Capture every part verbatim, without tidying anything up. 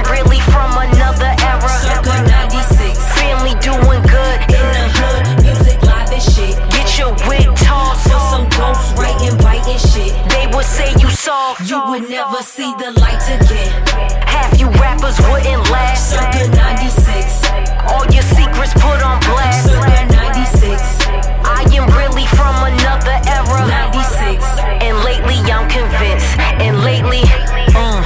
I'm really from another era. Circa ninety-six. Family doing good in the hood. Music live and shit. Get your wig tossed for some ghost writing, biting shit. They would say you soft. You would never see the light again. Half you rappers wouldn't last. Circa ninety-six. All your secrets put on blast. Circa ninety-six. I am really from another era. ninety-six. And lately I'm convinced. And lately, uh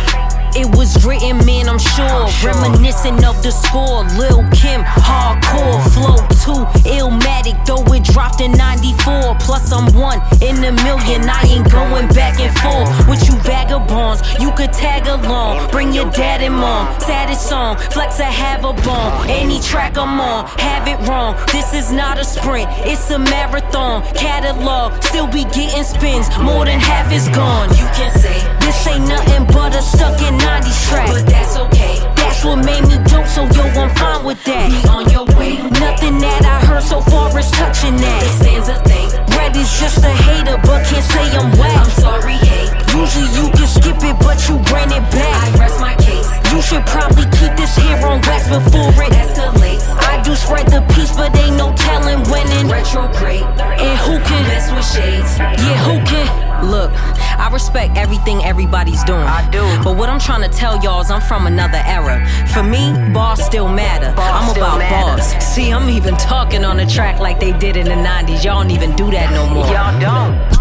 it was written, man, I'm sure. Reminiscent of The Score, Lil' Kim, Hardcore, Flow two, Illmatic, though it dropped in ninety-four. Plus I'm one in a million, I ain't going back and forth with you vagabonds, you could tag along. Bring your dad and mom, saddest song, flex or have a bomb. Any track I'm on, have it wrong. This is not a sprint, it's a marathon. Catalog, still be getting spins, more than half is gone. You can say, this ain't nothing but a stuck in nineties track, but that's okay. That's what made me dope, so yo, I'm fine with that. Be on your way. Nothing that I heard so far is touching that. It stands a thing. Red is just a hater, but can't say I'm whack. I'm sorry, hate. Usually you can skip it, but you ran it back. I rest my case. You should probably keep this hair on wax before it escalates. I do spread the peace, but ain't no telling when in retrograde. And who can mess with shades? Yeah, who can? Look, I respect everything everybody's doing. I do. But what I'm trying to tell y'all is I'm from another era. For me, bars still matter. Bars I'm about bars. See, I'm even talking on a track like they did in the nineties. Y'all don't even do that no more. Y'all don't.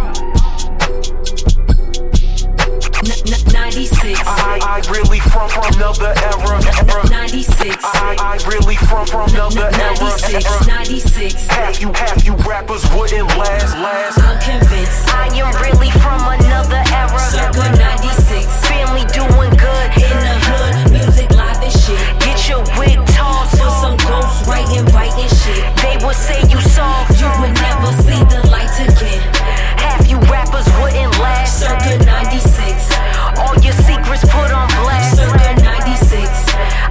ninety-six. I, I really from, from another era. era. ninety-six. I, I really from, from another ninety-six. Era. ninety-six. Half you, half you rappers wouldn't last, last. I'm convinced. I am really from another era. Circa ninety-six. Family doing good. In the hood, music live and shit. Get your wig tossed for some ghost writing, biting shit. They would say you soft. You would never see the light again. Half you rappers wouldn't last. Circa ninety-six. All your secrets put on blast. Circa ninety-six.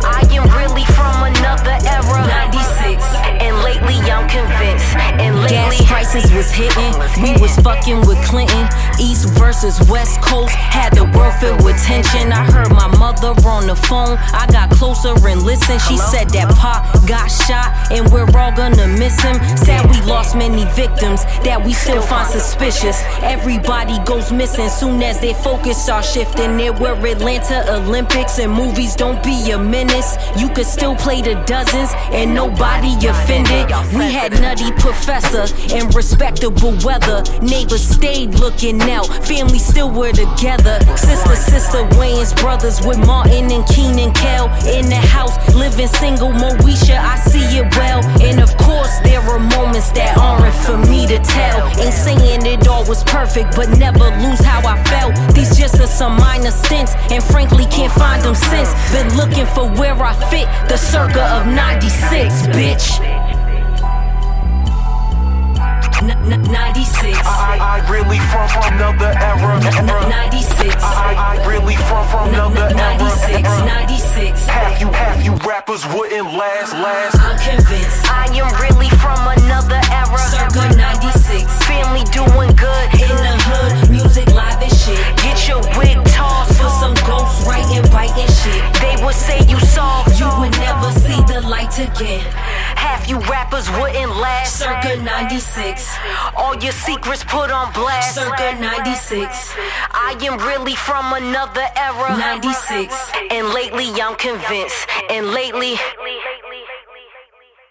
I am really from another era. ninety-six. And lately I'm convinced. And lately gas prices was hitting. We was fucking with Clinton. East versus West Coast had the world filled with tension. I heard my mother on the phone. I got closer and listened. She said that Pop got shot and we're all gonna miss him. Sad we lost many victims that we still find suspicious. Everybody goes missing soon as their focus are shifting. There were Atlanta Olympics and movies don't be a menace. You could still play the dozens and nobody offended. We had Nutty Professor and respectable weather. Neighbors stayed looking out, family still were together. Sister Sister, Wayans Brothers with Martin and Keenan Kel. In the house, living single, Moesha, I see it well. And of course there are moments that aren't for me to tell. Ain't saying it all was perfect, but never lose how I felt. These just are some minor stints, and frankly can't find them since. Been looking for where I fit, the circa of ninety-six, bitch. ninety-six. I, I really from, from another era. ninety-six. I, I really from, from another ninety-six, era. ninety-six. Half you, half you rappers wouldn't last, last. I'm convinced. I am really from another era. Circa ninety-six. Family doing good. In the hood, music live and shit. Get your wig tossed for some ghost writing, biting shit. They would say you soft. You would never see the light again. Half you rappers wouldn't last. Circa ninety-six. All your secrets put on blast. Circa ninety-six. I am really from another era. ninety-six. And lately I'm convinced. And lately